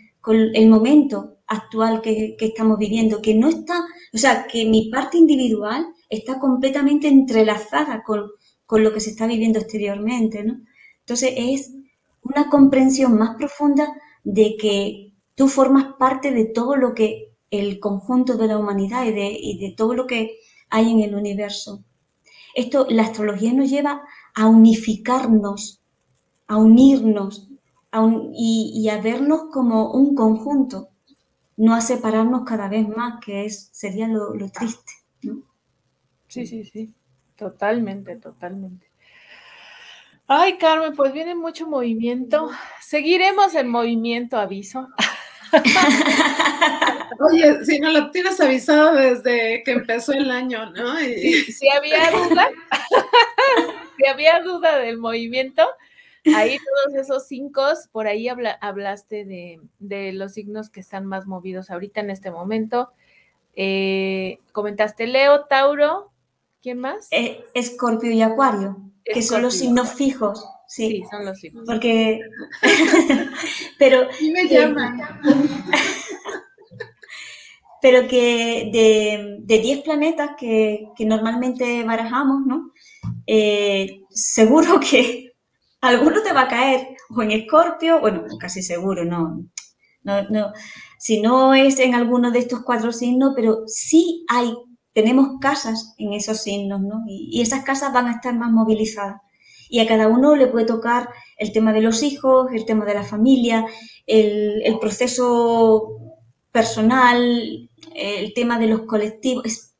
el momento actual que estamos viviendo, que no está, o sea, que mi parte individual está completamente entrelazada con lo que se está viviendo exteriormente, ¿no? Entonces, es una comprensión más profunda de que tú formas parte de todo lo que el conjunto de la humanidad y de todo lo que hay en el universo. Esto, la astrología nos lleva a unificarnos, a unirnos y a vernos como un conjunto, no a separarnos cada vez más, que sería lo triste, ¿no? Sí, totalmente. Ay, Carmen, pues viene mucho movimiento. Seguiremos en movimiento, aviso. Oye, si no lo tienes avisado desde que empezó el año, ¿no? Y... si había duda, del movimiento, ahí todos esos 5, por ahí hablaste de los signos que están más movidos ahorita en este momento. Comentaste Leo, Tauro, ¿quién más? Escorpio y Acuario. Que son los signos fijos, sí, son los signos. Porque, pero sí me llaman. Pero que de 10 planetas que normalmente barajamos, ¿no? Seguro que alguno te va a caer o en Escorpio, bueno, casi seguro, no. Si no es en alguno de estos 4 signos, pero sí hay. Tenemos casas en esos signos, ¿no? Y esas casas van a estar más movilizadas. Y a cada uno le puede tocar el tema de los hijos, el tema de la familia, el proceso personal, el tema de los colectivos.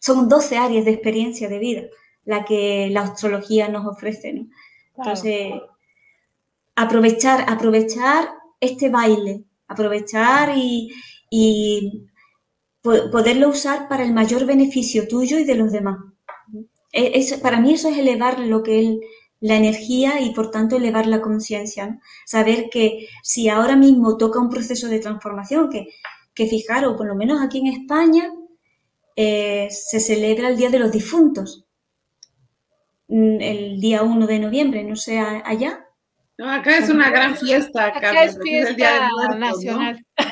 Son 12 áreas de experiencia de vida la que la astrología nos ofrece, ¿no? Entonces, aprovechar este baile, y poderlo usar para el mayor beneficio tuyo y de los demás. Para mí eso es elevar lo que es la energía y, por tanto, elevar la conciencia, ¿no? Saber que si ahora mismo toca un proceso de transformación, que fijaros, por lo menos aquí en España, se celebra el Día de los Difuntos, el día 1 de noviembre, no sé, allá. No, acá es una gran fiesta, acá es fiesta, el Día del Muerto, nacional, ¿no?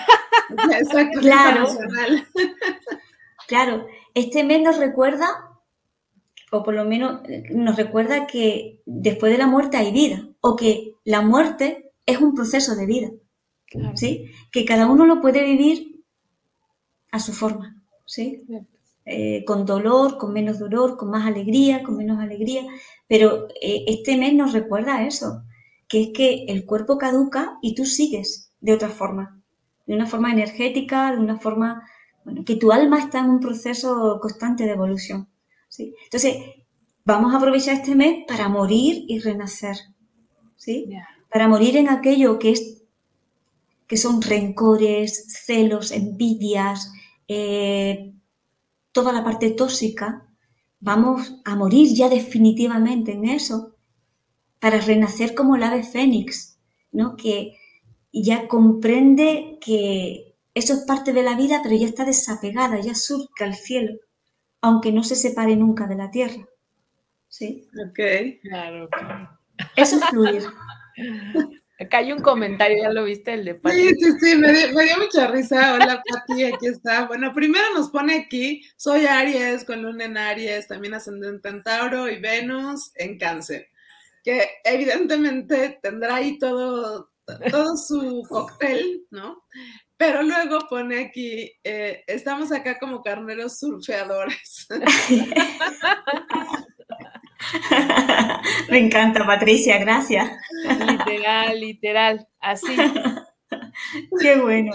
Exacto, claro, este mes nos recuerda, o por lo menos nos recuerda que después de la muerte hay vida, o que la muerte es un proceso de vida, claro. ¿Sí? Que cada uno lo puede vivir a su forma, ¿sí? Con dolor, con menos dolor, con más alegría, con menos alegría, pero este mes nos recuerda eso, que es que el cuerpo caduca y tú sigues de otra forma. De una forma energética, de una forma, bueno, que tu alma está en un proceso constante de evolución, ¿sí? Entonces, vamos a aprovechar este mes para morir y renacer, ¿sí? Yeah. Para morir en aquello que son rencores, celos, envidias, toda la parte tóxica. Vamos a morir ya definitivamente en eso, para renacer como el ave fénix, ¿no? Que ya comprende que eso es parte de la vida, pero ya está desapegada, ya surca al cielo, aunque no se separe nunca de la tierra. ¿Sí? Ok. Claro. Eso es fluir. Acá hay un comentario, ¿ya lo viste? El de Pati. Sí, me dio mucha risa. Hola, Pati, aquí está. Bueno, primero nos pone aquí, soy Aries, con luna en Aries, también ascendente en Tauro y Venus en Cáncer. Que evidentemente tendrá ahí todo su cóctel, ¿no? Pero luego pone aquí, estamos acá como carneros surfeadores. Me encanta, Patricia, gracias. Literal, así. Qué bueno.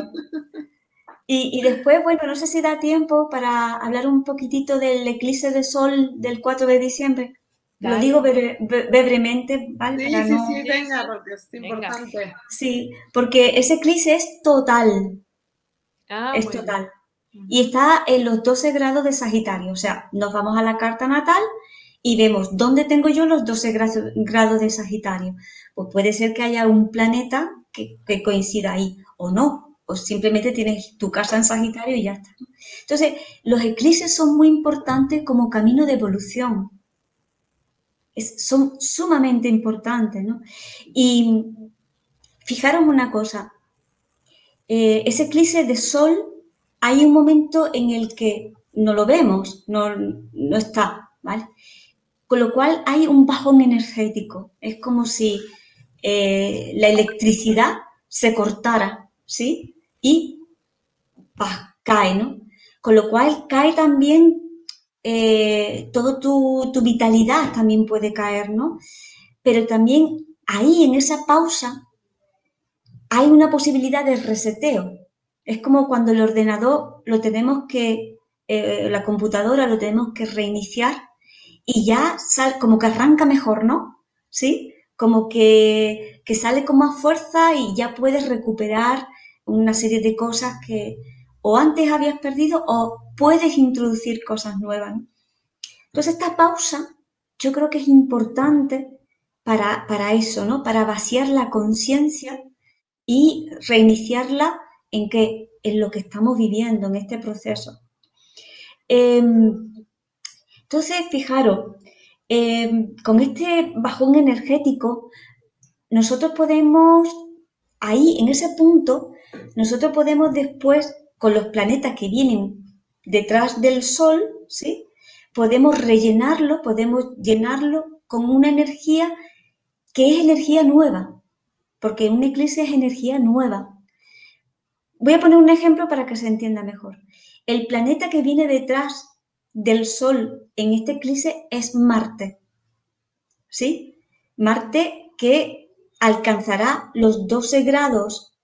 Y después, bueno, no sé si da tiempo para hablar un poquitito del eclipse de sol del 4 de diciembre. Dale. Lo digo brevemente, ¿vale? Sí, venga, porque es importante. Venga. Sí, porque ese eclipse es total. Total. Y está en los 12 grados de Sagitario. O sea, nos vamos a la carta natal y vemos dónde tengo yo los 12 grados de Sagitario. Pues puede ser que haya un planeta que coincida ahí, o no. O simplemente tienes tu casa en Sagitario y ya está. Entonces, los eclipses son muy importantes como camino de evolución. Son sumamente importantes, ¿no? Y fijaros una cosa, ese eclipse de sol, hay un momento en el que no lo vemos, no está, ¿vale? Con lo cual hay un bajón energético, es como si la electricidad se cortara, ¿sí? Y cae, ¿no? Con lo cual cae también. Todo tu vitalidad también puede caer, ¿no? Pero también ahí, en esa pausa, hay una posibilidad de reseteo. Es como cuando el ordenador lo tenemos que, la computadora lo tenemos que reiniciar y ya como que arranca mejor, ¿no? ¿Sí? Como que sale con más fuerza y ya puedes recuperar una serie de cosas que o antes habías perdido o puedes introducir cosas nuevas. Entonces, esta pausa yo creo que es importante para eso, ¿no? Para vaciar la conciencia y reiniciarla en lo que estamos viviendo, en este proceso. Entonces, fijaros, con este bajón energético, nosotros podemos, ahí, en ese punto, nosotros podemos después, con los planetas que vienen detrás del sol, ¿sí? Podemos llenarlo con una energía que es energía nueva, porque un eclipse es energía nueva. Voy a poner un ejemplo para que se entienda mejor. El planeta que viene detrás del sol en este eclipse es Marte, ¿sí? Marte que alcanzará los 12 grados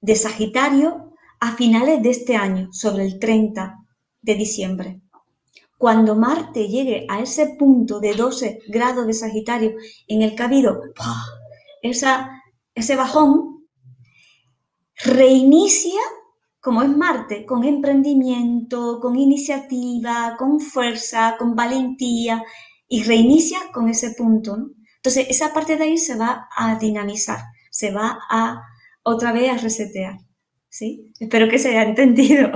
de Sagitario a finales de este año, sobre el 30 de diciembre. Cuando Marte llegue a ese punto de 12 grados de Sagitario en el que ha habido ese bajón, reinicia, como es Marte, con emprendimiento, con iniciativa, con fuerza, con valentía, y reinicia con ese punto, ¿no? Entonces, esa parte de ahí se va a dinamizar, se va a otra vez a resetear, ¿sí? Espero que se haya entendido.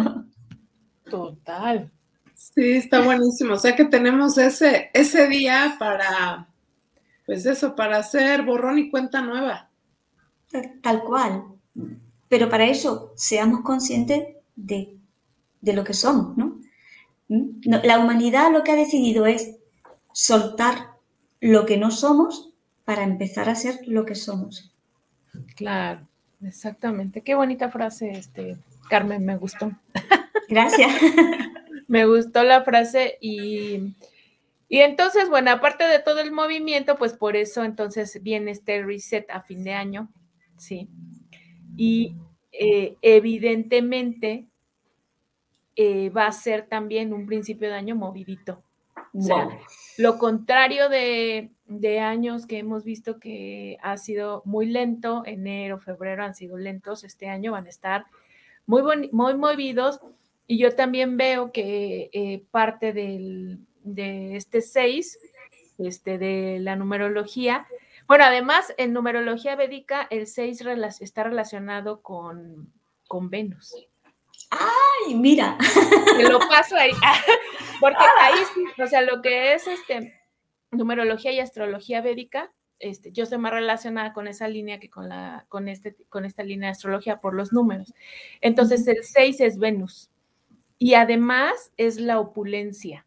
Total. Sí, está buenísimo. O sea que tenemos ese día para, pues eso, para hacer borrón y cuenta nueva. Tal cual. Pero para eso, seamos conscientes de lo que somos, ¿no? La humanidad lo que ha decidido es soltar lo que no somos para empezar a ser lo que somos. Claro, exactamente. Qué bonita frase, Carmen, me gustó. Gracias. Me gustó la frase y entonces, bueno, aparte de todo el movimiento, pues por eso entonces viene este reset a fin de año, ¿sí? Y evidentemente va a ser también un principio de año movidito. O sea, wow. Lo contrario de años que hemos visto que ha sido muy lento, enero, febrero han sido lentos, este año van a estar muy movidos. Y yo también veo que parte de este 6, de la numerología, bueno, además en numerología védica el 6 está relacionado con Venus. ¡Ay, mira! Te lo paso ahí, porque ahí sí, o sea, lo que es numerología y astrología védica yo estoy más relacionada con esa línea que con esta línea de astrología por los números. Entonces, el 6 es Venus y además es la opulencia.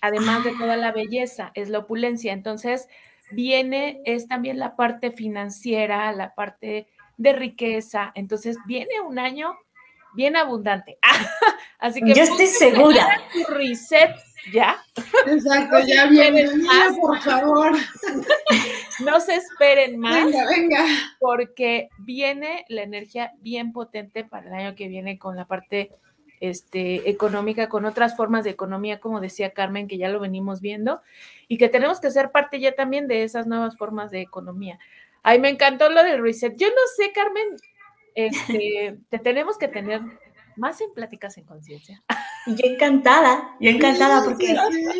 Además de toda la belleza, es la opulencia. Entonces, es también la parte financiera, la parte de riqueza. Entonces, viene un año bien abundante. Así que yo estoy segura. Tu reset ya. Exacto, no ya viene. Más. Por favor. No se esperen más. Venga. Porque viene la energía bien potente para el año que viene con la parte económica, con otras formas de economía, como decía Carmen, que ya lo venimos viendo, y que tenemos que ser parte ya también de esas nuevas formas de economía. Ay, me encantó lo del reset. Yo no sé, Carmen, te tenemos que tener más en Pláticas en Consciencia. Yo encantada, porque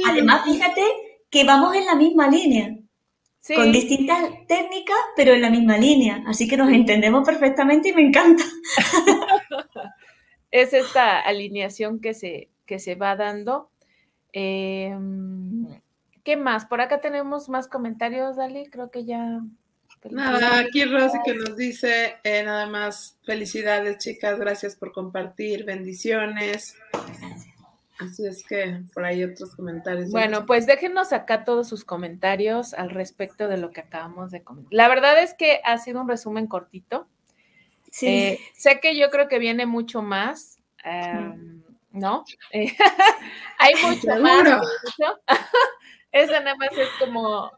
además, fíjate que vamos en la misma línea, sí, con distintas técnicas, pero en la misma línea, así que nos entendemos perfectamente y me encanta. Es esta alineación que se va dando. ¿Qué más? Por acá tenemos más comentarios, Dali. Creo que ya... Nada, aquí Rosy que nos dice, nada más, felicidades, chicas. Gracias por compartir. Bendiciones. Así es que por ahí otros comentarios. Bueno, pues déjenos acá todos sus comentarios al respecto de lo que acabamos de comentar. La verdad es que ha sido un resumen cortito. Sí. Sé que yo creo que viene mucho más, ¿no? Hay mucho Seguro. Más. ¿No? Eso nada más es como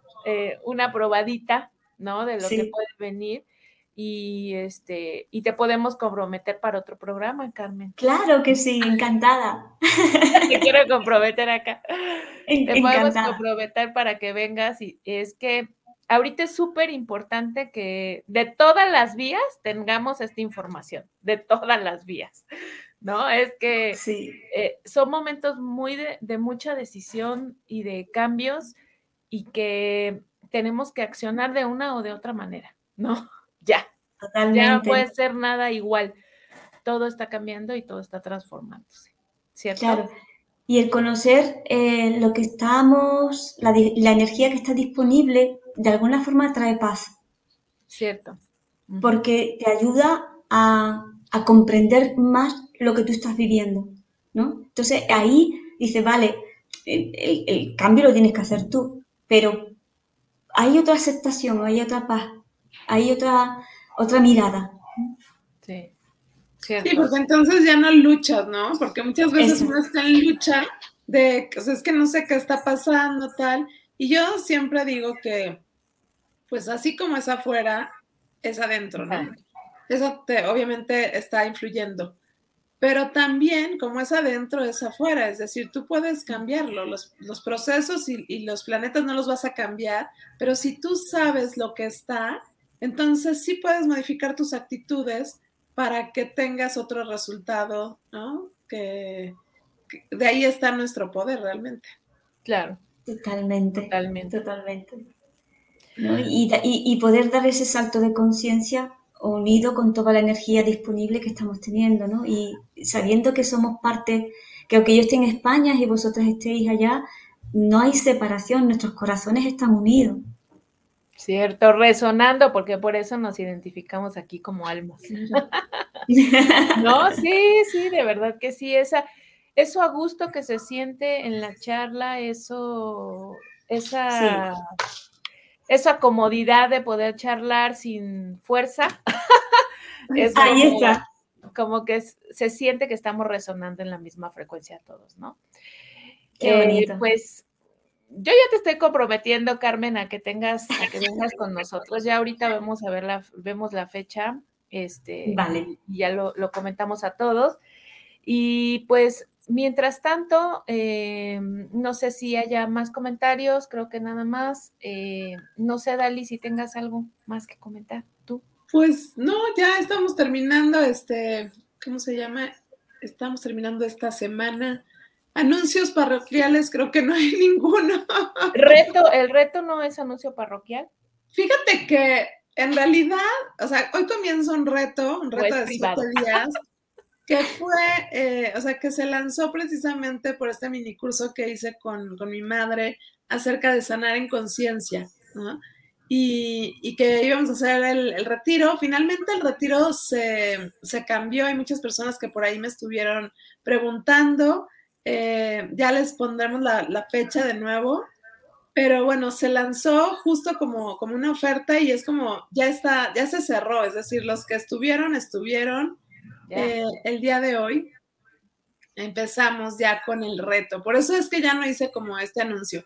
una probadita, ¿no? De lo que puede venir y te podemos comprometer para otro programa, Carmen. Claro que sí, encantada. Te quiero comprometer acá. Podemos comprometer para que vengas y es que ahorita es súper importante que de todas las vías tengamos esta información, de todas las vías, ¿no? Es que son momentos muy de mucha decisión y de cambios y que tenemos que accionar de una o de otra manera, ¿no? Ya. Totalmente. Ya no puede ser nada igual. Todo está cambiando y todo está transformándose, ¿cierto? Claro. Y el conocer lo que estamos, la energía que está disponible, de alguna forma trae paz. Cierto. Porque te ayuda a comprender más lo que tú estás viviendo, ¿no? Entonces, ahí dices, vale, el cambio lo tienes que hacer tú, pero hay otra aceptación, hay otra paz, hay otra mirada. Sí. Cierto. Sí, porque entonces ya no luchas, ¿no? Porque muchas veces uno está en lucha de, o sea, es que no sé qué está pasando, tal. Y yo siempre digo que, pues así como es afuera, es adentro, ¿no? Eso obviamente está influyendo. Pero también, como es adentro, es afuera. Es decir, tú puedes cambiarlo. Los procesos y los planetas no los vas a cambiar, pero si tú sabes lo que está, entonces sí puedes modificar tus actitudes para que tengas otro resultado, ¿no? Que de ahí está nuestro poder realmente. Claro. Totalmente. ¿No? Y poder dar ese salto de conciencia unido con toda la energía disponible que estamos teniendo, ¿no? Y sabiendo que somos parte, que aunque yo esté en España y vosotras estéis allá, no hay separación, nuestros corazones están unidos. Cierto, resonando, porque por eso nos identificamos aquí como almas. Claro. No, sí, de verdad que sí, eso a gusto que se siente en la charla, esa comodidad de poder charlar sin fuerza. Ahí está. Como que se siente que estamos resonando en la misma frecuencia todos, ¿no? Qué bonito. Pues yo ya te estoy comprometiendo, Carmen, a que vengas con nosotros. Ya ahorita vemos la fecha, vale. Y ya lo comentamos a todos. Y pues mientras tanto, no sé si haya más comentarios, creo que nada más. No sé, Dali, si tengas algo más que comentar, tú. Pues no, ya estamos terminando, ¿cómo se llama? Estamos terminando esta semana. Anuncios parroquiales, creo que no hay ninguno. El reto no es anuncio parroquial. Fíjate que en realidad, o sea, hoy comienza un reto de 7 días. Que fue, que se lanzó precisamente por este minicurso que hice con mi madre acerca de sanar en conciencia, ¿no? y que íbamos a hacer el retiro. Finalmente el retiro se cambió. Hay muchas personas que por ahí me estuvieron preguntando. Ya les pondremos la fecha de nuevo. Pero bueno, se lanzó justo como una oferta y es como, ya se cerró. Es decir, los que estuvieron el día de hoy. Empezamos ya con el reto. Por eso es que ya no hice como este anuncio.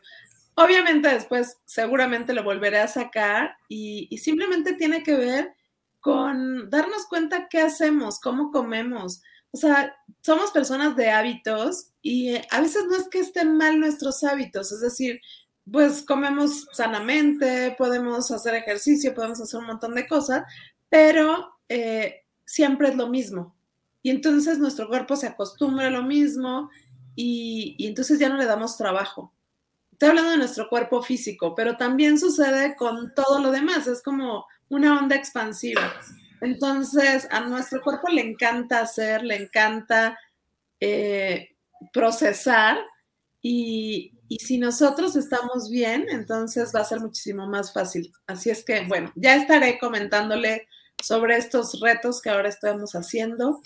Obviamente después seguramente lo volveré a sacar y simplemente tiene que ver con darnos cuenta qué hacemos, cómo comemos. O sea, somos personas de hábitos y a veces no es que estén mal nuestros hábitos. Es decir, pues comemos sanamente, podemos hacer ejercicio, podemos hacer un montón de cosas, pero siempre es lo mismo. Y entonces nuestro cuerpo se acostumbra a lo mismo y entonces ya no le damos trabajo. Estoy hablando de nuestro cuerpo físico, pero también sucede con todo lo demás. Es como una onda expansiva. Entonces a nuestro cuerpo le encanta hacer, le encanta procesar y si nosotros estamos bien, entonces va a ser muchísimo más fácil. Así es que, bueno, ya estaré comentándole sobre estos retos que ahora estamos haciendo.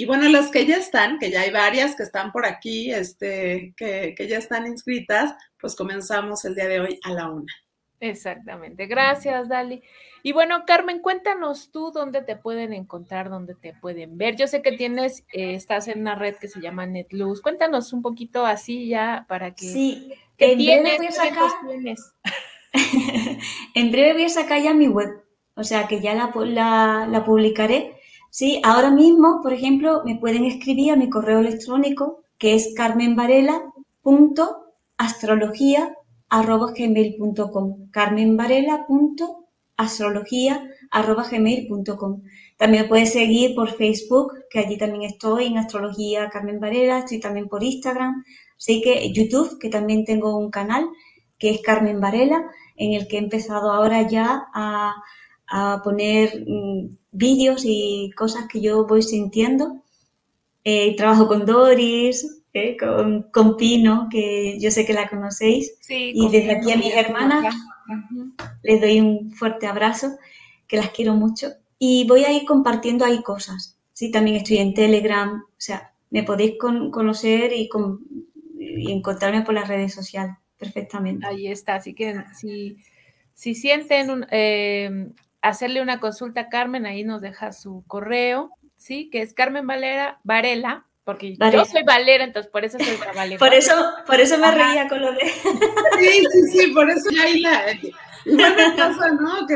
Y bueno, las que ya están, que ya hay varias que están por aquí, que ya están inscritas, pues comenzamos el día de hoy a la 1:00. Exactamente. Gracias, Dali. Y bueno, Carmen, cuéntanos tú dónde te pueden encontrar, dónde te pueden ver. Yo sé que tienes, estás en una red que se llama NetLuz. Cuéntanos un poquito así ya para que... Sí, que tienes. En breve voy a sacar ya mi web. O sea, que ya la publicaré. Sí, ahora mismo, por ejemplo, me pueden escribir a mi correo electrónico, que es carmenvarela.astrologia@gmail.com. carmenvarela.astrologia@gmail.com. También me puedes seguir por Facebook, que allí también estoy en Astrología Carmen Varela. Estoy también por Instagram. Así que YouTube, que también tengo un canal, que es Carmen Varela, en el que he empezado ahora ya a poner vídeos y cosas que yo voy sintiendo. Trabajo con Doris, con Pino, que yo sé que la conocéis. Sí, y desde aquí a mis hermanas les doy un fuerte abrazo, que las quiero mucho. Y voy a ir compartiendo ahí cosas. Sí, también estoy en Telegram. O sea, me podéis conocer y encontrarme por las redes sociales perfectamente. Ahí está. Así que si sienten hacerle una consulta a Carmen, ahí nos deja su correo, ¿sí? Que es Carmen Varela, porque Varela. Yo soy Valera, entonces por eso soy la Valera. Por eso me reía con lo de... Sí, por eso yo ahí la... Igual me pasa, ¿no?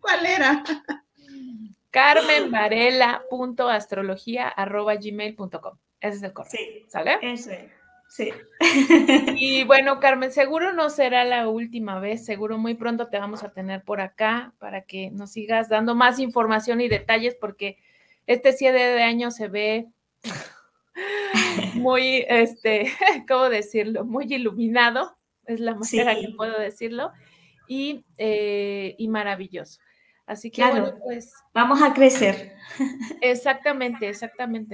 ¿Cuál era? carmenvarela.astrologia@gmail.com. Ese es el correo, sí, ¿sale? Eso es. Sí. Y bueno, Carmen, seguro no será la última vez, seguro muy pronto te vamos a tener por acá para que nos sigas dando más información y detalles, porque este cierre de año se ve muy, ¿cómo decirlo? Muy iluminado, es la manera que puedo decirlo, y maravilloso. Así que claro, bueno, pues... Vamos a crecer. Exactamente.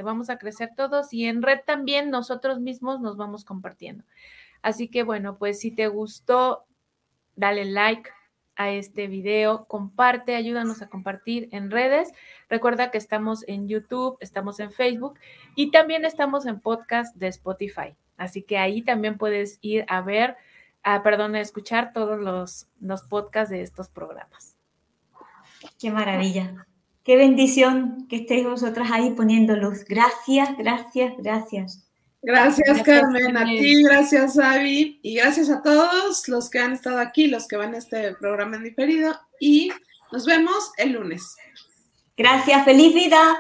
Vamos a crecer todos y en red también nosotros mismos nos vamos compartiendo. Así que bueno, pues si te gustó, dale like a este video, comparte, ayúdanos a compartir en redes. Recuerda que estamos en YouTube, estamos en Facebook y también estamos en podcast de Spotify. Así que ahí también puedes ir a escuchar todos los podcasts de estos programas. ¡Qué maravilla! ¡Qué bendición que estéis vosotras ahí poniendo luz! Gracias. Gracias, Carmen, a ti, gracias, Abi, y gracias a todos los que han estado aquí, los que van a este programa en diferido, y nos vemos el lunes. Gracias, feliz vida.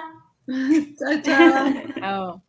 Chao.